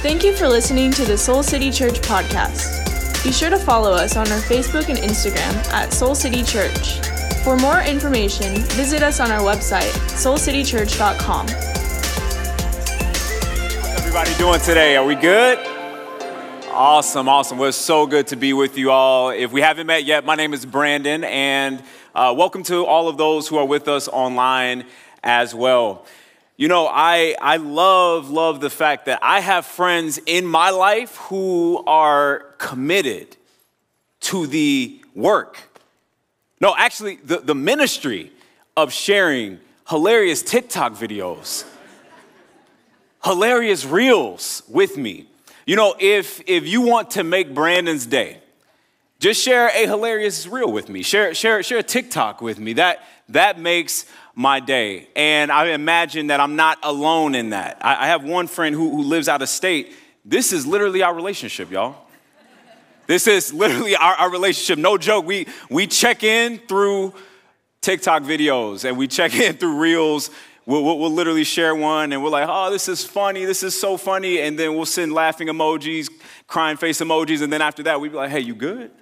Thank you for listening to the Soul City Church podcast. Be sure to follow us on our Facebook and Instagram at Soul City Church. For more information, visit us on our website, soulcitychurch.com. How's everybody doing today? Are we good? Awesome. Well, it's so good to be with you all. If we haven't met yet, my name is Brandon, and welcome to all of those who are with us online as well. You know, I love the fact that I have friends in my life who are committed to the work. No, actually, the ministry of sharing hilarious TikTok videos, hilarious reels with me. You know, if you want to make Brandon's day, just share a hilarious reel with me. Share a TikTok with me. That makes my day. And I imagine that I'm not alone in that. I have one friend who lives out of state. This is literally our relationship, y'all. This is literally our relationship. No joke. We check in through TikTok videos and we check in through reels. We'll literally share one and we're like, oh, this is funny. This is so funny. And then we'll send laughing emojis, crying face emojis. And then after that, we'd be like, hey, you good?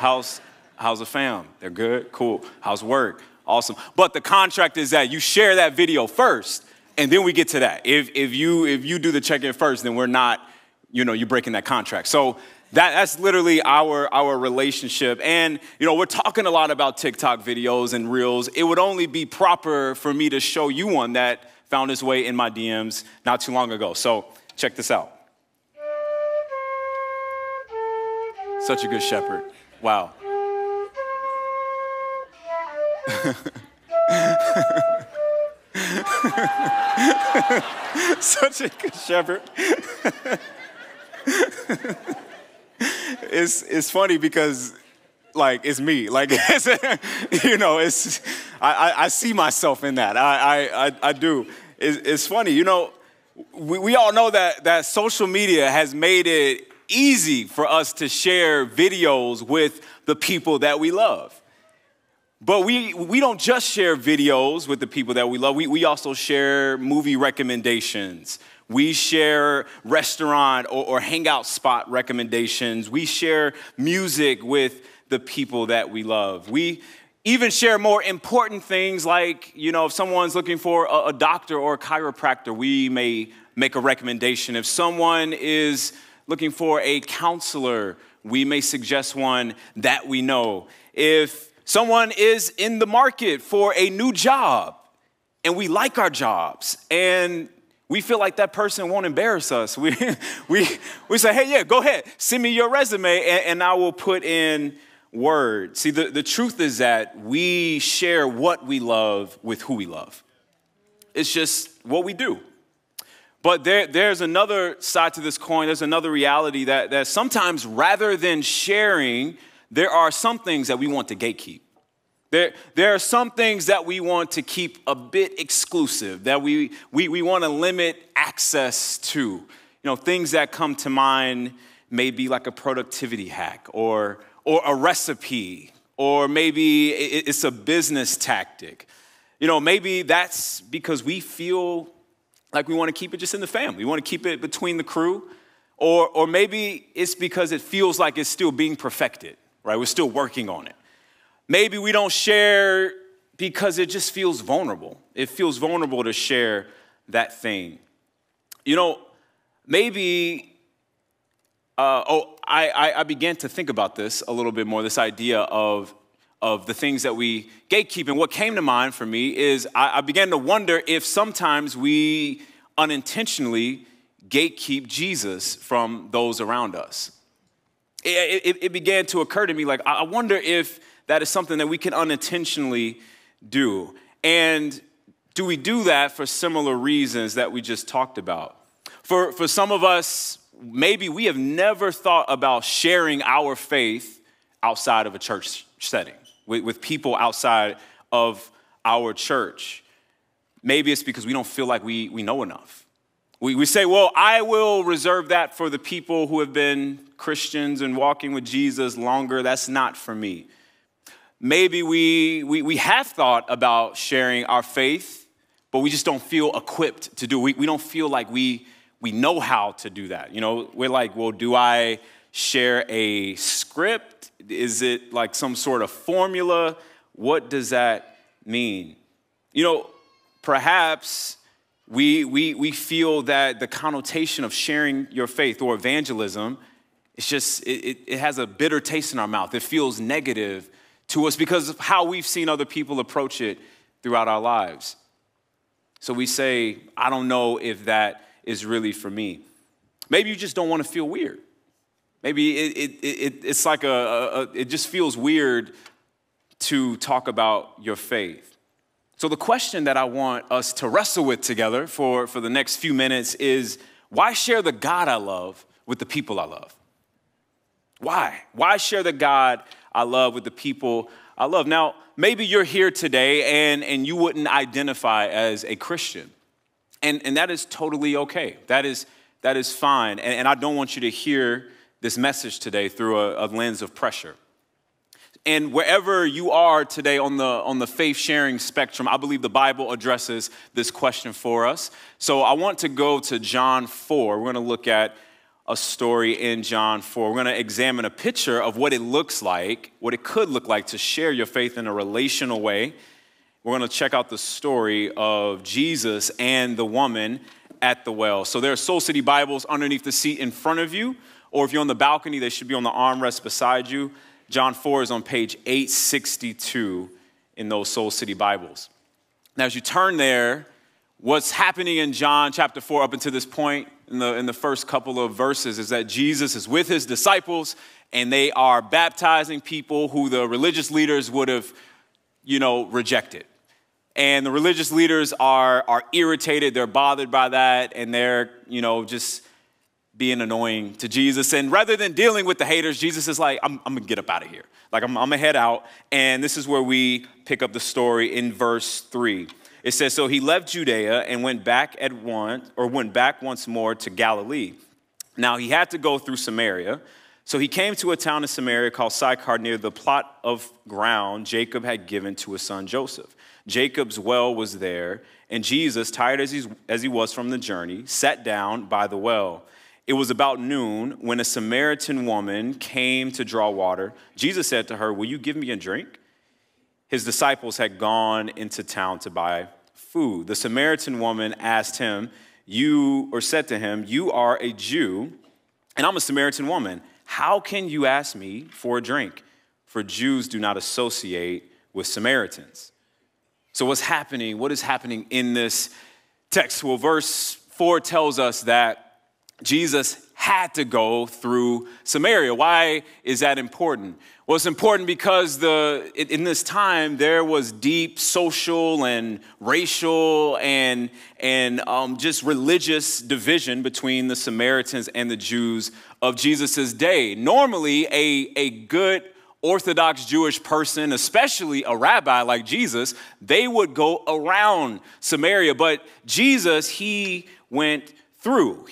How's the fam? They're good? Cool. How's work? Awesome. But the contract is that you share that video first, and then we get to that. If you do the check-in first, then we're not, you know, you're breaking that contract. So that's literally our relationship. And, you know, we're talking a lot about TikTok videos and reels. It would only be proper for me to show you one that found its way in my DMs not too long ago. So check this out. Such a good shepherd. Wow. Such a good shepherd. It's funny because, like, it's me. Like, you know, it's I see myself in that. I do. It's funny. You know, we all know that social media has made it easy for us to share videos with the people that we love. But we don't just share videos with the people that we love. We also share movie recommendations. We share restaurant or hangout spot recommendations. We share music with the people that we love. We even share more important things like, you know, if someone's looking for a doctor or a chiropractor, we may make a recommendation. If someone is looking for a counselor, we may suggest one that we know. If someone is in the market for a new job, and we like our jobs, and we feel like that person won't embarrass us. We say, hey, yeah, go ahead. Send me your resume, and I will put in word. See, the truth is that we share what we love with who we love. It's just what we do. But there's another side to this coin. There's another reality that sometimes rather than sharing, there are some things that we want to gatekeep. There are some things that we want to keep a bit exclusive, that we want to limit access to. You know, things that come to mind may be like a productivity hack or a recipe, or maybe it's a business tactic. You know, maybe that's because we feel like we want to keep it just in the family. We want to keep it between the crew. Or maybe it's because it feels like it's still being perfected. Right? We're still working on it. Maybe we don't share because it just feels vulnerable. It feels vulnerable to share that thing. You know, maybe, I began to think about this a little bit more, this idea of the things that we gatekeep. And what came to mind for me is I began to wonder if sometimes we unintentionally gatekeep Jesus from those around us. It began to occur to me, like, I wonder if that is something that we can unintentionally do. And do we do that for similar reasons that we just talked about? For some of us, maybe we have never thought about sharing our faith outside of a church setting, with people outside of our church. Maybe it's because we don't feel like we know enough. We say, well, I will reserve that for the people who have been Christians and walking with Jesus longer. That's not for me. Maybe we have thought about sharing our faith, but we just don't feel equipped to do it. We don't feel like we we know how to do that. You know, we're like, well, do I share a script? Is it like some sort of formula? What does that mean? You know, perhaps we feel that the connotation of sharing your faith or evangelism, it's just, it has a bitter taste in our mouth. It feels negative to us because of how we've seen other people approach it throughout our lives. So we say, I don't know if that is really for me. Maybe you just don't want to feel weird. Maybe it's like it just feels weird to talk about your faith. So the question that I want us to wrestle with together for the next few minutes is, why share the God I love with the people I love? Why? Why share the God I love with the people I love? Now, maybe you're here today and you wouldn't identify as a Christian. And that is totally okay. That is fine. And I don't want you to hear this message today through a lens of pressure. And wherever you are today on the faith sharing spectrum, I believe the Bible addresses this question for us. So I want to go to John 4. We're going to look at a story in John 4. We're going to examine a picture of what it looks like, what it could look like to share your faith in a relational way. We're going to check out the story of Jesus and the woman at the well. So there are Soul City Bibles underneath the seat in front of you, or if you're on the balcony, they should be on the armrest beside you. John 4 is on page 862 in those Soul City Bibles. Now, as you turn there, what's happening in John chapter 4 up until this point in the first couple of verses is that Jesus is with his disciples and they are baptizing people who the religious leaders would have, you know, rejected. And the religious leaders are irritated, they're bothered by that, and they're, you know, just being annoying to Jesus. And rather than dealing with the haters, Jesus is like, I'm gonna get up out of here. Like, I'm gonna head out. And this is where we pick up the story in verse 3. It says, so he left Judea and went back once more to Galilee. Now he had to go through Samaria. So he came to a town in Samaria called Sychar, near the plot of ground Jacob had given to his son Joseph. Jacob's well was there, and Jesus, tired as he was from the journey, sat down by the well. It was about noon when a Samaritan woman came to draw water. Jesus said to her, will you give me a drink? His disciples had gone into town to buy food. The Samaritan woman asked him, said to him, you are a Jew, and I'm a Samaritan woman. How can you ask me for a drink? For Jews do not associate with Samaritans. So what's happening? What is happening in this text? Well, verse 4 tells us that Jesus had to go through Samaria. Why is that important? Well, it's important because in this time, there was deep social and racial and just religious division between the Samaritans and the Jews of Jesus' day. Normally, a good Orthodox Jewish person, especially a rabbi like Jesus, they would go around Samaria. But Jesus, He went through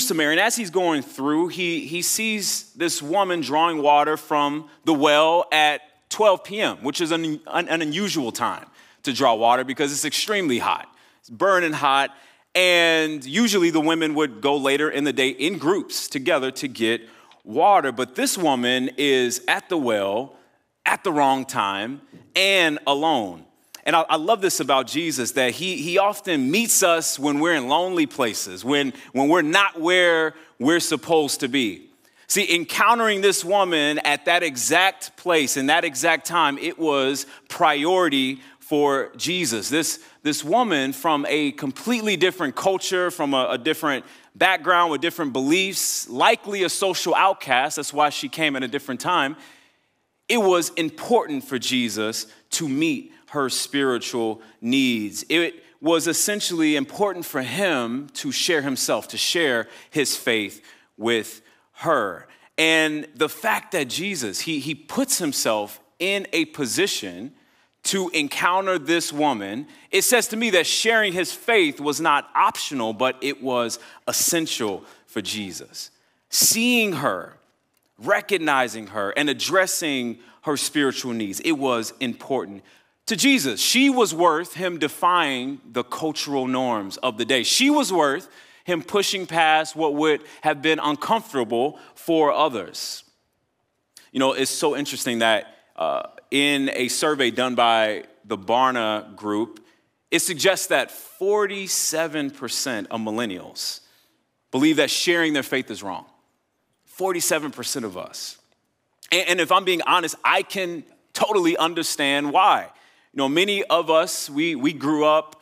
Samaria, and as he's going through, he sees this woman drawing water from the well at 12 p.m., which is an unusual time to draw water because it's extremely hot. It's burning hot, and usually the women would go later in the day in groups together to get water. But this woman is at the well at the wrong time and alone. And I love this about Jesus, that he often meets us when we're in lonely places, when we're not where we're supposed to be. See, encountering this woman at that exact place in that exact time, it was priority for Jesus. This woman from a completely different culture, from a different background with different beliefs, likely a social outcast. That's why she came at a different time. It was important for Jesus to meet her spiritual needs. It was essentially important for him to share himself, to share his faith with her. And the fact that Jesus, he puts himself in a position to encounter this woman, it says to me that sharing his faith was not optional, but it was essential for Jesus. Seeing her, recognizing her, and addressing her spiritual needs, it was important to Jesus. She was worth him defying the cultural norms of the day. She was worth him pushing past what would have been uncomfortable for others. You know, it's so interesting that in a survey done by the Barna group, it suggests that 47% of millennials believe that sharing their faith is wrong. 47% of us. And if I'm being honest, I can totally understand why. You know, many of us, we grew up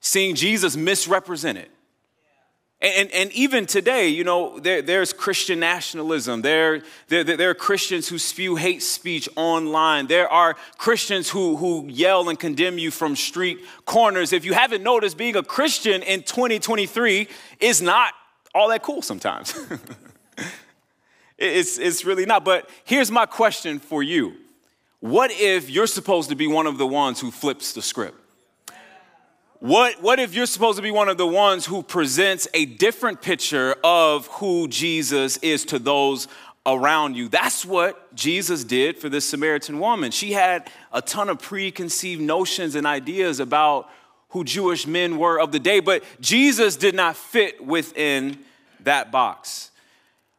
seeing Jesus misrepresented. And even today, you know, there's Christian nationalism. There are Christians who spew hate speech online. There are Christians who yell and condemn you from street corners. If you haven't noticed, being a Christian in 2023 is not all that cool sometimes. It's really not. But here's my question for you. What if you're supposed to be one of the ones who flips the script? What if you're supposed to be one of the ones who presents a different picture of who Jesus is to those around you? That's what Jesus did for this Samaritan woman. She had a ton of preconceived notions and ideas about who Jewish men were of the day, but Jesus did not fit within that box.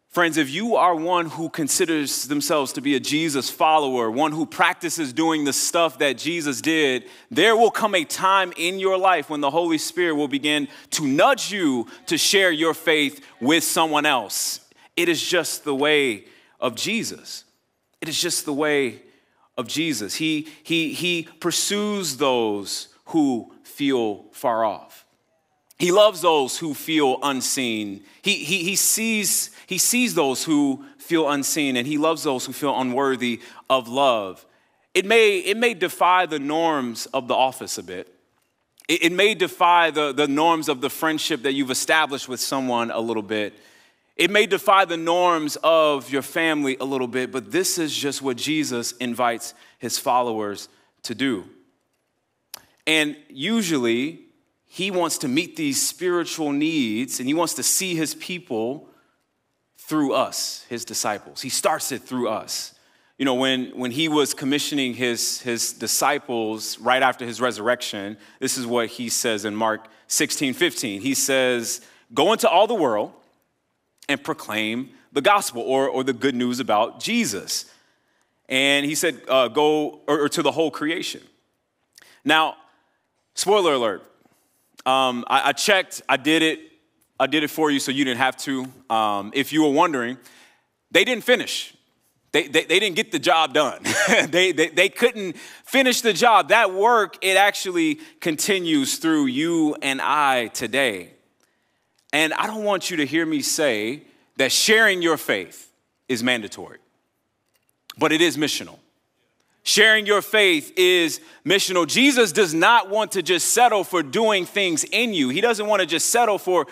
Friends, if you are one who considers themselves to be a Jesus follower, one who practices doing the stuff that Jesus did, there will come a time in your life when the Holy Spirit will begin to nudge you to share your faith with someone else. It is just the way of Jesus. It is just the way of Jesus. He pursues those who feel far off. He loves those who feel unseen. He sees those who feel unseen, and he loves those who feel unworthy of love. It may defy the norms of the office a bit. It may defy the norms of the friendship that you've established with someone a little bit. It may defy the norms of your family a little bit, but this is just what Jesus invites his followers to do. And usually, he wants to meet these spiritual needs, and he wants to see his people through us, his disciples. He starts it through us. You know, when he was commissioning his disciples right after his resurrection, this is what he says in Mark 16:15. He says, "Go into all the world and proclaim the gospel," or the good news about Jesus. And he said, "Go or to the whole creation." Now, spoiler alert. I checked, I did it for you so you didn't have to. If you were wondering, they didn't finish. They didn't get the job done. They couldn't finish the job. That work, it actually continues through you and I today. And I don't want you to hear me say that sharing your faith is mandatory, but it is missional. Sharing your faith is missional. Jesus does not want to just settle for doing things in you. He doesn't want to just settle for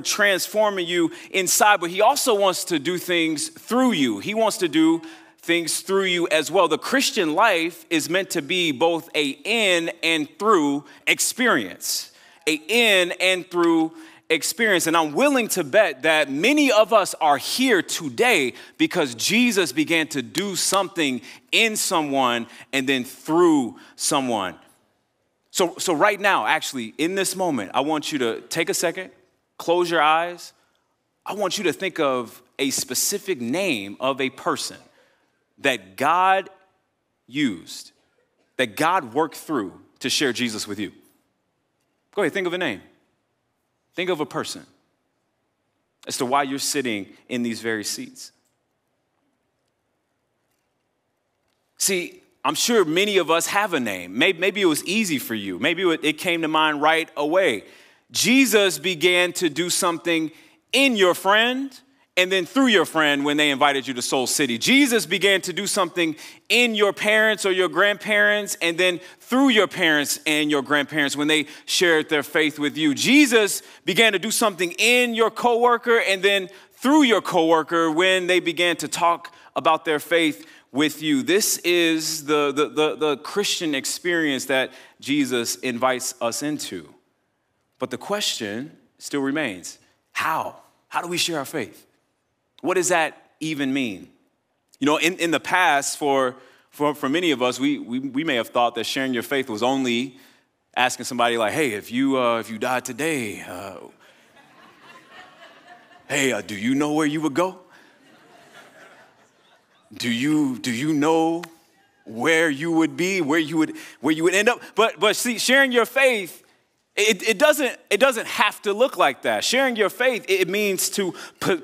transforming you inside, but he also wants to do things through you. He wants to do things through you as well. The Christian life is meant to be both an in and through experience. An in and through experience. And I'm willing to bet that many of us are here today because Jesus began to do something in someone and then through someone. So right now, actually, in this moment, I want you to take a second, close your eyes. I want you to think of a specific name of a person that God used, that God worked through to share Jesus with you. Go ahead, think of a name. Think of a person as to why you're sitting in these very seats. See, I'm sure many of us have a name. Maybe it was easy for you. Maybe it came to mind right away. Jesus began to do something in your friend and then through your friend when they invited you to Soul City. Jesus began to do something in your parents or your grandparents and then through your parents and your grandparents when they shared their faith with you. Jesus began to do something in your coworker and then through your coworker when they began to talk about their faith with you. This is the Christian experience that Jesus invites us into. But the question still remains, how? How do we share our faith? What does that even mean? You know, in the past, for many of us, we may have thought that sharing your faith was only asking somebody like, hey, if you died today, hey, do you know where you would go? Do you know where you would be, where you would end up? But see, sharing your faith, it doesn't have to look like that. Sharing your faith, it means to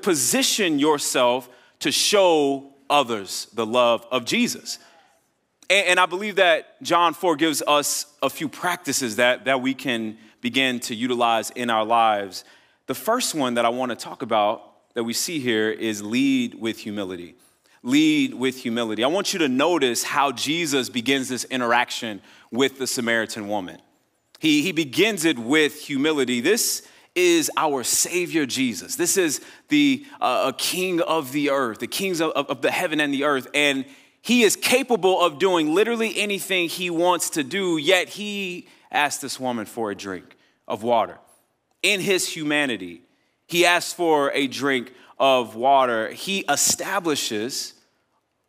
position yourself to show others the love of Jesus. And I believe that John 4 gives us a few practices that we can begin to utilize in our lives. The first one that I want to talk about that we see here is lead with humility. Lead with humility. I want you to notice how Jesus begins this interaction with the Samaritan woman. He begins it with humility. This is our Savior Jesus. This is the King of the earth, the kings of the heaven and the earth. And he is capable of doing literally anything he wants to do, yet he asked this woman for a drink of water. In his humanity, he asked for a drink of water. He establishes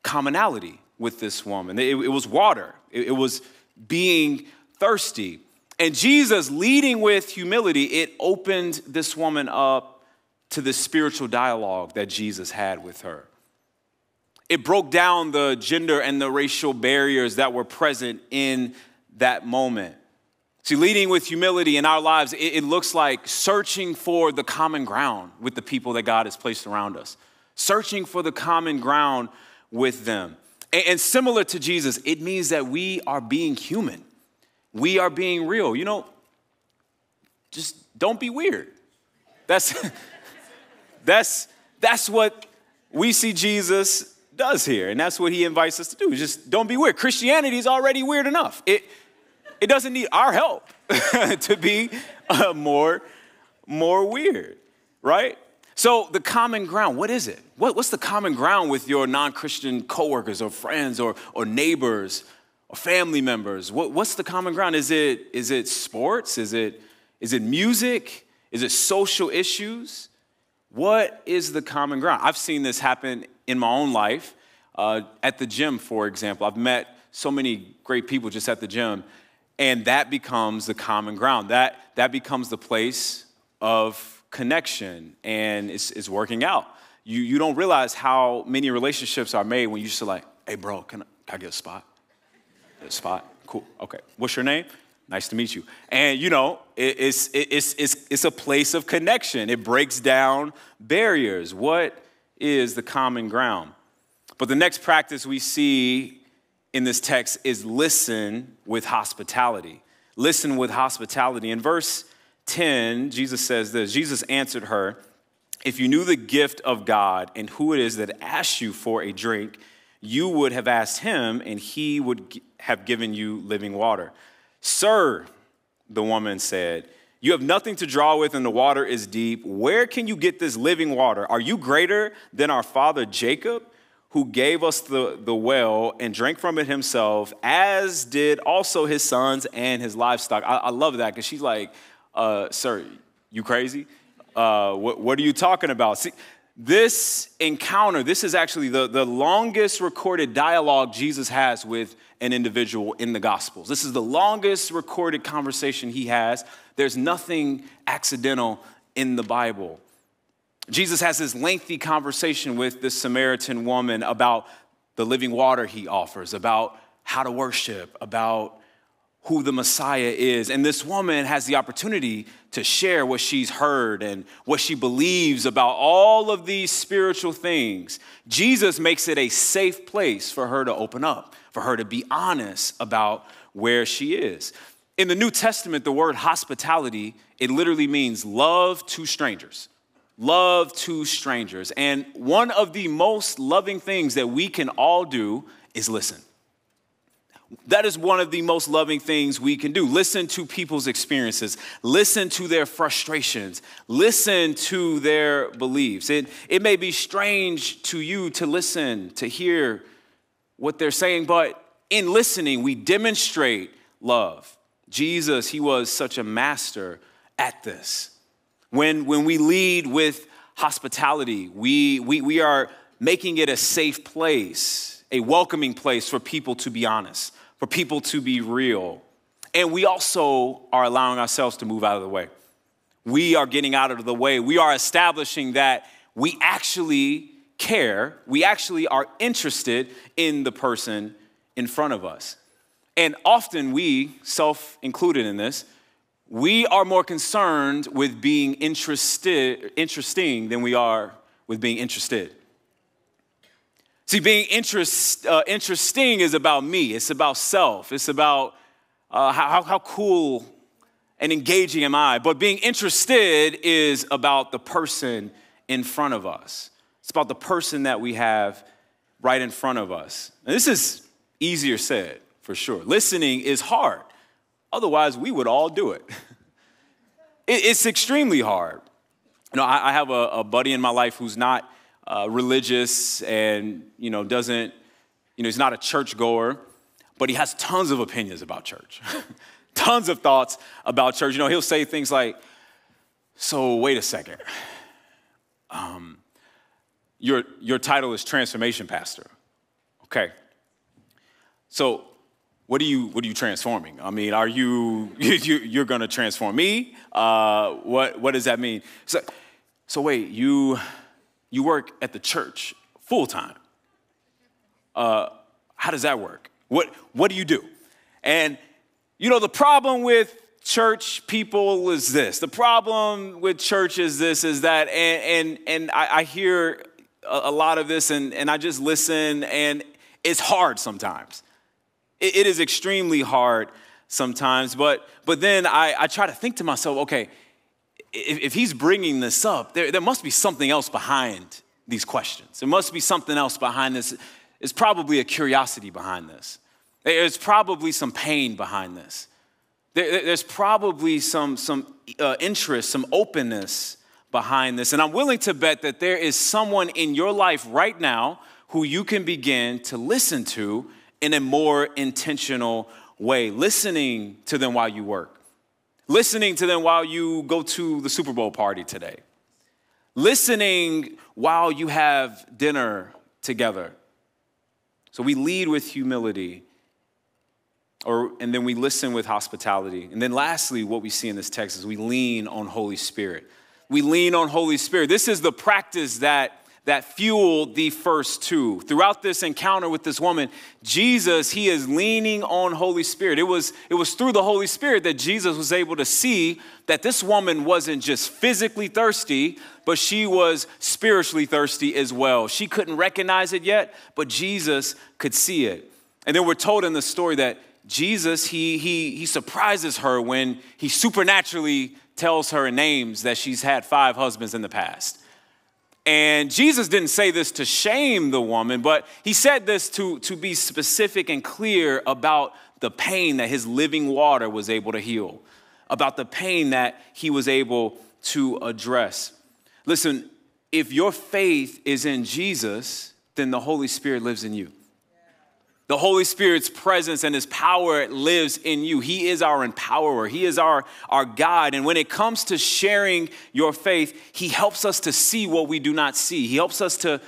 commonality with this woman. It was water. It was being thirsty. And Jesus, leading with humility, it opened this woman up to the spiritual dialogue that Jesus had with her. It broke down the gender and the racial barriers that were present in that moment. See, leading with humility in our lives, it looks like searching for the common ground with the people that God has placed around us. Searching for the common ground with them. And similar to Jesus, it means that we are being human. We are being real. You know, just don't be weird. That's what we see Jesus does here, and that's what he invites us to do. Just don't be weird. Christianity is already weird enough. It doesn't need our help to be more weird, right? So the common ground, what is it? What's the common ground with your non-Christian coworkers or friends or neighbors? Or family members? What's the common ground? Is it sports? Is it music? Is it social issues? What is the common ground? I've seen this happen in my own life. At the gym, for example, I've met so many great people just at the gym, and that becomes the common ground. That becomes the place of connection, and it's working out. You don't realize how many relationships are made when you're just like, hey, bro, can I get a spot? Cool. Okay. What's your name? Nice to meet you. And you know, it's a place of connection. It breaks down barriers. What is the common ground? But the next practice we see in this text is listen with hospitality. Listen with hospitality. In verse 10, Jesus says this. Jesus answered her, "If you knew the gift of God and who it is that asks you for a drink, you would have asked him, and he would have given you living water." "Sir," the woman said, "you have nothing to draw with, and the water is deep. Where can you get this living water? Are you greater than our father Jacob, who gave us the well and drank from it himself, as did also his sons and his livestock?" I love that, because she's like, "Sir, you crazy? What are you talking about?" See, this encounter, this is actually the longest recorded dialogue Jesus has with an individual in the Gospels. This is the longest recorded conversation he has. There's nothing accidental in the Bible. Jesus has this lengthy conversation with this Samaritan woman about the living water he offers, about how to worship, about who the Messiah is. And this woman has the opportunity to share what she's heard and what she believes about all of these spiritual things. Jesus makes it a safe place for her to open up, for her to be honest about where she is. In the New Testament, the word hospitality, it literally means love to strangers. Love to strangers. And one of the most loving things that we can all do is listen. That is one of the most loving things we can do. Listen to people's experiences. Listen to their frustrations. Listen to their beliefs. It may be strange to you to listen, to hear what they're saying, but in listening, we demonstrate love. Jesus, he was such a master at this. When we lead with hospitality, we are making it a safe place, a welcoming place for people to be honest, for people to be real. And we also are allowing ourselves to move out of the way. We are getting out of the way. We are establishing that we actually care, we actually are interested in the person in front of us. And often we, self-included in this, we are more concerned with being interesting than we are with being interested. See, being interesting is about me. It's about self. It's about how cool and engaging am I. But being interested is about the person in front of us. It's about the person that we have right in front of us. And this is easier said, for sure. Listening is hard. Otherwise, we would all do it. It's extremely hard. You know, I have a buddy in my life who's not religious and, you know, doesn't, you know, he's not a churchgoer, but he has tons of opinions about church, tons of thoughts about church. You know, he'll say things like, so wait a second, your title is transformation pastor. Okay, so what are you transforming? I mean, are you're gonna transform me? What does that mean? So wait, you work at the church full time. How does that work? What do you do? And, you know, the problem with church people is this. The problem with church is this, is that, and I hear a lot of this, and I just listen, and it's hard sometimes. It is extremely hard sometimes, but then I try to think to myself, okay, if he's bringing this up, there must be something else behind these questions. There must be something else behind this. There's probably a curiosity behind this. There's probably some pain behind this. There's probably some interest, some openness behind this. And I'm willing to bet that there is someone in your life right now who you can begin to listen to in a more intentional way, listening to them while you work. Listening to them while you go to the Super Bowl party today. Listening while you have dinner together. So we lead with humility, and then we listen with hospitality. And then lastly, what we see in this text is we lean on Holy Spirit. We lean on Holy Spirit. This is the practice that fueled the first two. Throughout this encounter with this woman, Jesus, he is leaning on Holy Spirit. It was through the Holy Spirit that Jesus was able to see that this woman wasn't just physically thirsty, but she was spiritually thirsty as well. She couldn't recognize it yet, but Jesus could see it. And then we're told in the story that Jesus, he surprises her when he supernaturally tells her and names that she's had 5 husbands in the past. And Jesus didn't say this to shame the woman, but he said this to be specific and clear about the pain that his living water was able to heal, about the pain that he was able to address. Listen, if your faith is in Jesus, then the Holy Spirit lives in you. The Holy Spirit's presence and his power lives in you. He is our empowerer. He is our guide. And when it comes to sharing your faith, he helps us to see what we do not see. He helps us to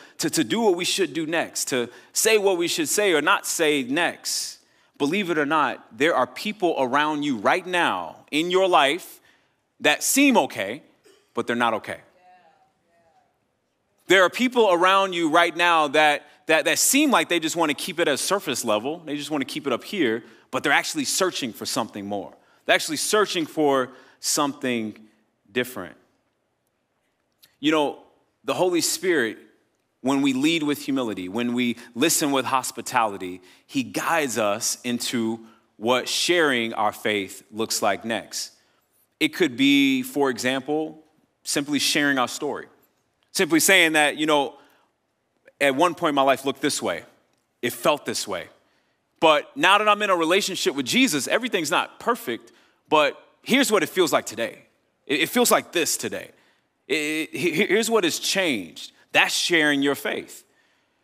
do what we should do next, to say what we should say or not say next. Believe it or not, there are people around you right now in your life that seem okay, but they're not okay. There are people around you right now that seem like they just want to keep it at a surface level. They just want to keep it up here, but they're actually searching for something more. They're actually searching for something different. You know, the Holy Spirit, when we lead with humility, when we listen with hospitality, he guides us into what sharing our faith looks like next. It could be, for example, simply sharing our story. Simply saying that, you know, at one point my life looked this way. It felt this way. But now that I'm in a relationship with Jesus, everything's not perfect, but here's what it feels like today. It feels like this today. Here's what has changed. That's sharing your faith.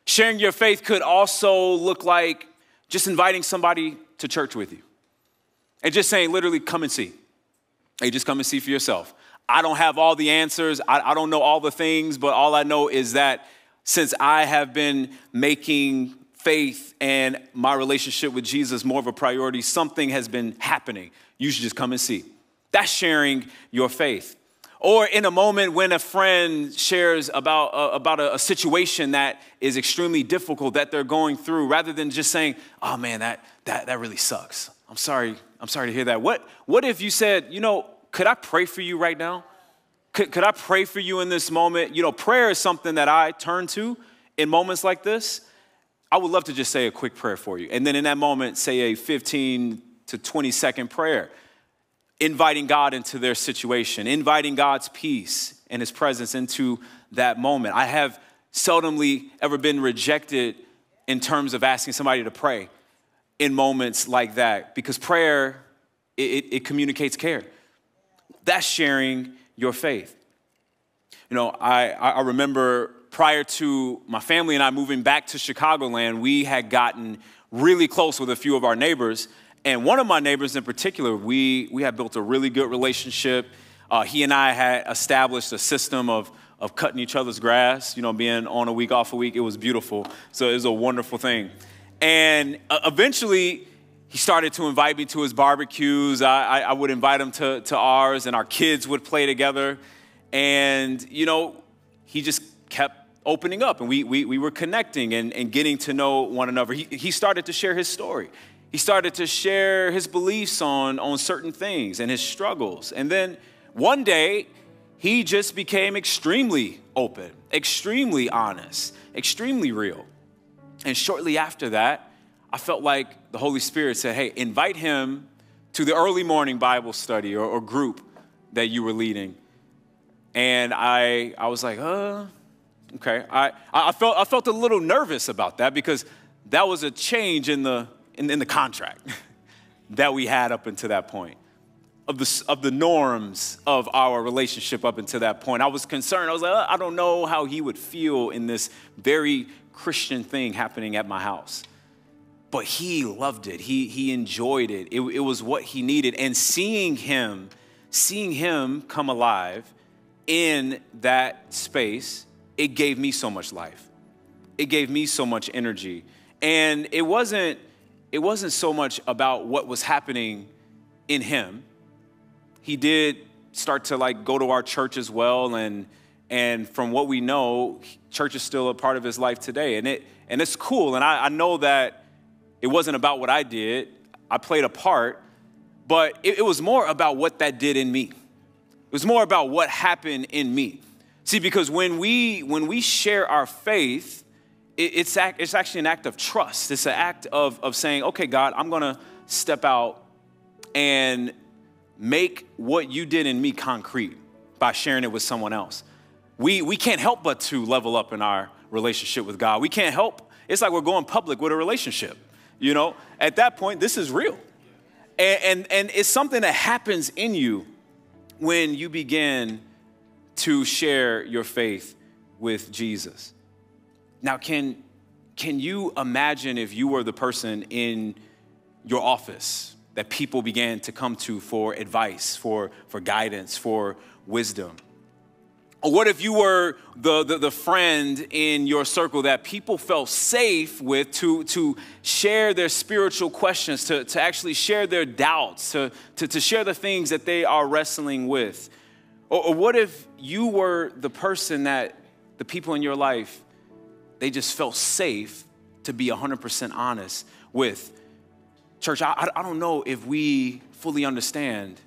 Sharing your faith could also look like just inviting somebody to church with you and just saying, literally, come and see. Hey, just come and see for yourself. I don't have all the answers. I don't know all the things, but all I know is that since I have been making faith and my relationship with Jesus more of a priority, something has been happening. You should just come and see. That's sharing your faith. Or in a moment when a friend shares about a situation that is extremely difficult that they're going through, rather than just saying, oh man, that really sucks. I'm sorry to hear that. What if you said, you know, could I pray for you right now? Could I pray for you in this moment? You know, prayer is something that I turn to in moments like this. I would love to just say a quick prayer for you. And then in that moment, say a 15 to 20 second prayer, inviting God into their situation, inviting God's peace and his presence into that moment. I have seldomly ever been rejected in terms of asking somebody to pray in moments like that, because prayer, it communicates care. That's sharing your faith. You know, I remember prior to my family and I moving back to Chicagoland, we had gotten really close with a few of our neighbors. And one of my neighbors in particular, we had built a really good relationship. He and I had established a system of cutting each other's grass, you know, being on a week, off a week. It was beautiful. So it was a wonderful thing. And eventually, he started to invite me to his barbecues. I would invite him to ours, and our kids would play together. And, you know, he just kept opening up, and we were connecting and getting to know one another. He started to share his story. He started to share his beliefs on certain things and his struggles. And then one day, he just became extremely open, extremely honest, extremely real. And shortly after that, I felt like the Holy Spirit said, hey, invite him to the early morning Bible study or group that you were leading. And I was like, okay. I felt a little nervous about that, because that was a change in the contract that we had up until that point, of the norms of our relationship up until that point. I was concerned. I was like, I don't know how he would feel in this very Christian thing happening at my house. But he loved it. He enjoyed it. It was what he needed. And seeing him come alive in that space, it gave me so much life. It gave me so much energy. And it wasn't so much about what was happening in him. He did start to like go to our church as well, and from what we know, church is still a part of his life today, and it's cool. And I know that it wasn't about what I did. I played a part, but it was more about what that did in me. It was more about what happened in me. See, because when we share our faith, it's actually an act of trust. It's an act of saying, okay, God, I'm gonna step out and make what you did in me concrete by sharing it with someone else. We can't help but to level up in our relationship with God. We can't help. It's like we're going public with a relationship. You know, at that point, this is real. And it's something that happens in you when you begin to share your faith with Jesus. Now, can you imagine if you were the person in your office that people began to come to for advice, for guidance, for wisdom? Or what if you were the friend in your circle that people felt safe with to share their spiritual questions, to actually share their doubts, to share the things that they are wrestling with? Or what if you were the person that the people in your life, they just felt safe to be 100% honest with? Church, I don't know if we fully understand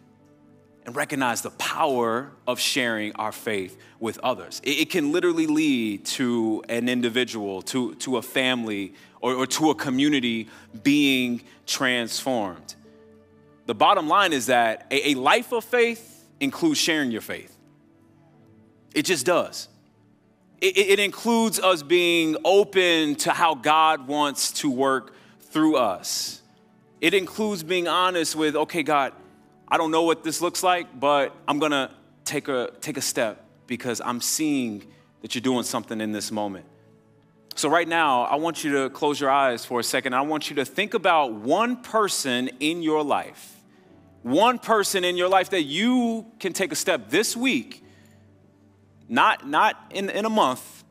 and recognize the power of sharing our faith with others. It can literally lead to an individual, to a family, or to a community being transformed. The bottom line is that a life of faith includes sharing your faith. It just does. It includes us being open to how God wants to work through us. It includes being honest with, okay, God, I don't know what this looks like, but I'm gonna take a step because I'm seeing that you're doing something in this moment. So right now, I want you to close your eyes for a second. I want you to think about one person in your life that you can take a step this week, not in a month,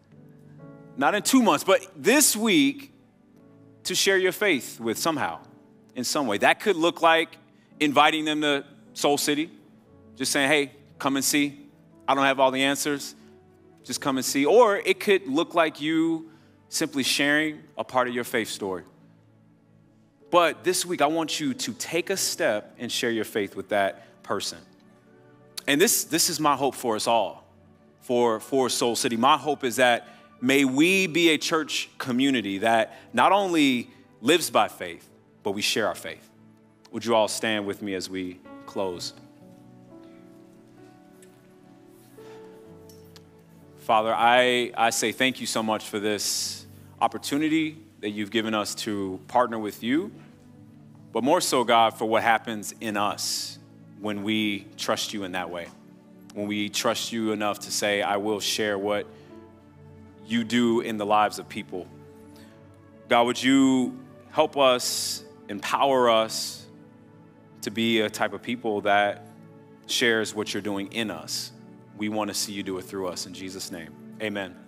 not in 2 months, but this week to share your faith with somehow, in some way. That could look like inviting them to Soul City, just saying, hey, come and see. I don't have all the answers. Just come and see. Or it could look like you simply sharing a part of your faith story. But this week, I want you to take a step and share your faith with that person. And this is my hope for us all, for Soul City. My hope is that may we be a church community that not only lives by faith, but we share our faith. Would you all stand with me as we close? Father, I say thank you so much for this opportunity that you've given us to partner with you, but more so, God, for what happens in us when we trust you in that way, when we trust you enough to say, I will share what you do in the lives of people. God, would you help us, empower us to be a type of people that shares what you're doing in us. We want to see you do it through us. In Jesus' name, amen.